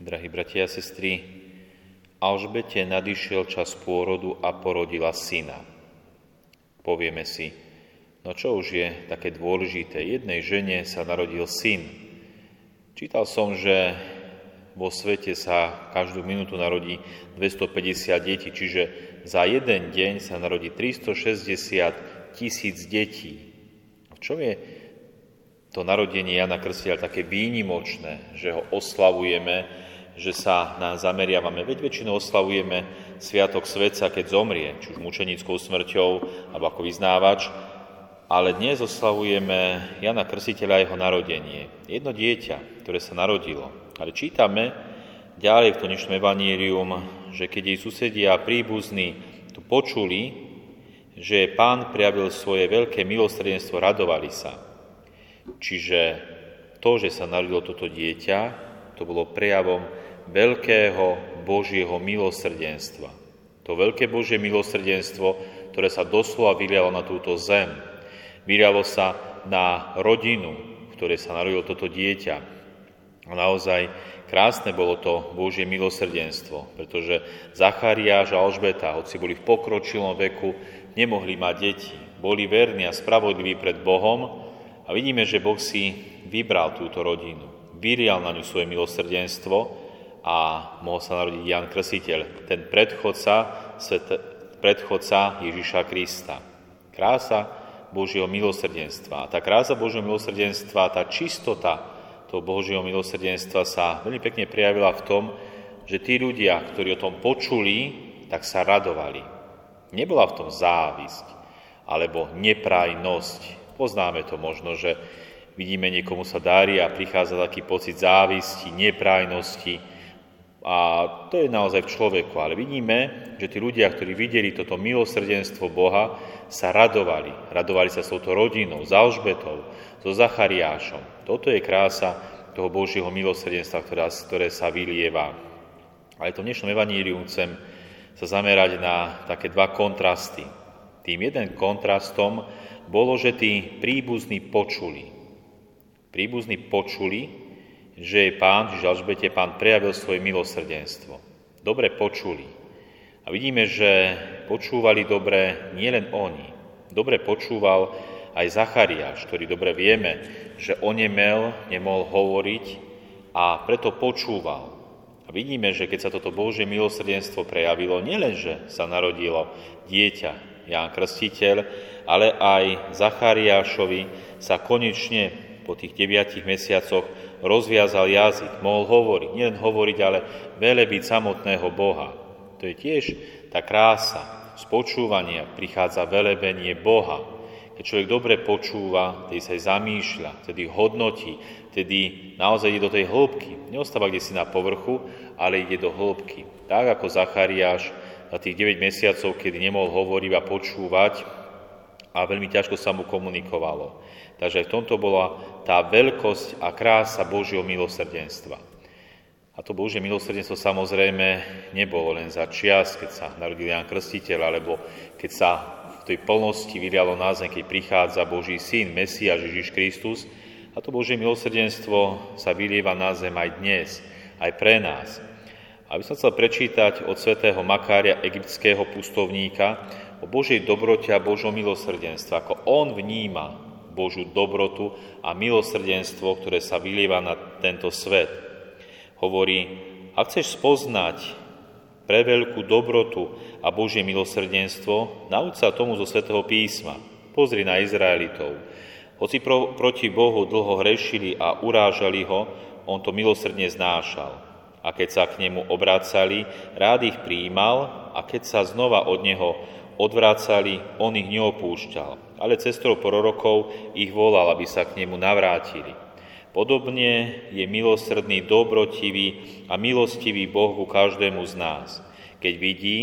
Drahí bratia a sestry, Alžbete nadišiel čas pôrodu a porodila syna. Povieme si, no čo už je také dôležité, jednej žene sa narodil syn. Čítal som, že vo svete sa každú minútu narodí 250 detí, čiže za jeden deň sa narodí 360 000 detí. Čo je to narodenie Jána Krstiteľa také výnimočné, že ho oslavujeme, že sa na zameriavame. Veď väčšinou oslavujeme Sviatok svätca, keď zomrie, či už mučenickou smrťou, alebo ako vyznávač, ale dnes oslavujeme Jána Krstiteľa a jeho narodenie. Jedno dieťa, ktoré sa narodilo. Ale čítame ďalej v dnešnom evanílium, že keď jej susedia a príbuzní tu počuli, že Pán prejavil svoje veľké milosrdenstvo, radovali sa. Čiže to, že sa narodilo toto dieťa, to bolo prejavom veľkého Božieho milosrdenstva. To veľké Božie milosrdenstvo, ktoré sa doslova vylialo na túto zem. Vylialo sa na rodinu, v ktorej sa narodilo toto dieťa. A naozaj krásne bolo to Božie milosrdenstvo, pretože Zachariáš a Alžbeta, hoci boli v pokročilom veku, nemohli mať deti. Boli verní a spravodliví pred Bohom a vidíme, že Boh si vybral túto rodinu. Vylial na ňu svoje milosrdenstvo a mohol sa narodiť Ján Krstiteľ, ten predchodca Ježiša Krista. Krása Božieho milosrdenstva. A tá krása Božieho milosrdenstva, tá čistota toho Božieho milosrdenstva sa veľmi pekne prejavila v tom, že tí ľudia, ktorí o tom počuli, tak sa radovali. Nebola v tom závisť alebo neprajnosť. Poznáme to možno, že vidíme, niekomu sa darí a prichádza taký pocit závisti, neprajnosti a to je naozaj v človeku. Ale vidíme, že tí ľudia, ktorí videli toto milosrdenstvo Boha, sa radovali. Radovali sa s touto rodinou, s Alžbetou, so Zachariášom. Toto je krása toho Božieho milosrdenstva, ktoré sa vylieva. Ale to v dnešnom evaníliu chcem sa zamerať na také dva kontrasty. Tým jeden kontrastom bolo, že tí príbuzní počuli. Príbuzní počuli, že Alžbete Pán prejavil svoje milosrdenstvo. Dobre počuli. A vidíme, že počúvali dobre nielen oni. Dobre počúval aj Zachariáš, ktorý dobre vieme, že onemel, nemohol hovoriť a preto počúval. A vidíme, že keď sa toto Božie milosrdenstvo prejavilo, nielen, že sa narodilo dieťa Ján Krstiteľ, ale aj Zachariášovi sa konečne po tých 9 mesiacoch rozviazal jazyk, mohol hovoriť, nielen hovoriť, ale velebiť samotného Boha. To je tiež tá krása. Z počúvania prichádza velebenie Boha. Keď človek dobre počúva, tedy sa aj zamýšľa, tedy hodnotí, tedy naozaj ide do tej hĺbky. Neostáva kdesi na povrchu, ale ide do hĺbky. Tak ako Zachariáš za tých 9 mesiacov, kedy nemohol hovoriť a počúvať, a veľmi ťažko sa mu komunikovalo. Takže v tomto bola tá veľkosť a krása Božieho milosrdenstva. A to Božie milosrdenstvo samozrejme nebolo len za čias, keď sa narodil Ján Krstiteľ, alebo keď sa v tej plnosti vylialo na zem, keď prichádza Boží syn, Mesiáš Ježiš Kristus. A to Božie milosrdenstvo sa vylieva na zem aj dnes, aj pre nás. Aby som chcel prečítať od Sv. Makária, egyptského pustovníka, o Božej dobrote a Božom milosrdenstve, ako on vníma Božiu dobrotu a milosrdenstvo, ktoré sa vylieva na tento svet. Hovorí, ak chceš spoznať pre veľkú dobrotu a Božie milosrdenstvo, nauč sa tomu zo Svätého písma. Pozri na Izraelitov. Hoci proti Bohu dlho hrešili a urážali ho, on to milosrdne znášal. A keď sa k nemu obracali, rád ich prijímal a keď sa znova od neho odvrácali, on ich neopúšťal, ale cestou prorokov ich volal, aby sa k nemu navrátili. Podobne je milosrdný, dobrotivý a milostivý Boh ku každému z nás. Keď vidí,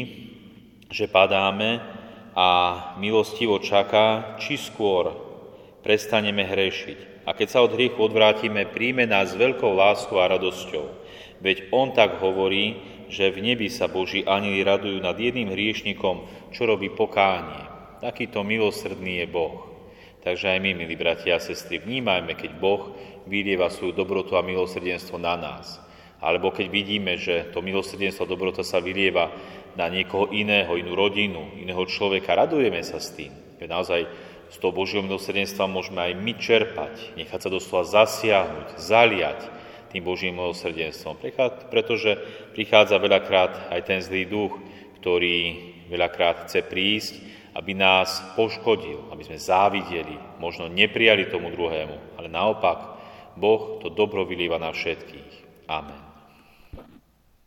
že padáme a milostivo čaká, či skôr prestaneme hrešiť. A keď sa od hriechu odvrátime, príjme nás s veľkou láskou a radosťou. Veď on tak hovorí, že v nebi sa Boží anjeli radujú nad jedným hriešnikom, čo robí pokánie. Takýto milosrdný je Boh. Takže aj my, milí bratia a sestry, vnímajme, keď Boh vylieva svoju dobrotu a milosrdenstvo na nás. Alebo keď vidíme, že to milosrdenstvo a dobrota sa vylieva na niekoho iného, inú rodinu, iného človeka, radujeme sa s tým. Keď naozaj z toho Božieho milosrdenstva môžeme aj my čerpať, nechať sa doslova zasiahnuť, zaliať tým Božím milosrdenstvom. Pretože prichádza veľakrát aj ten zlý duch, ktorý veľakrát chce prísť, aby nás poškodil, aby sme závideli, možno neprijali tomu druhému, ale naopak, Boh to dobro vylieva na všetkých. Amen.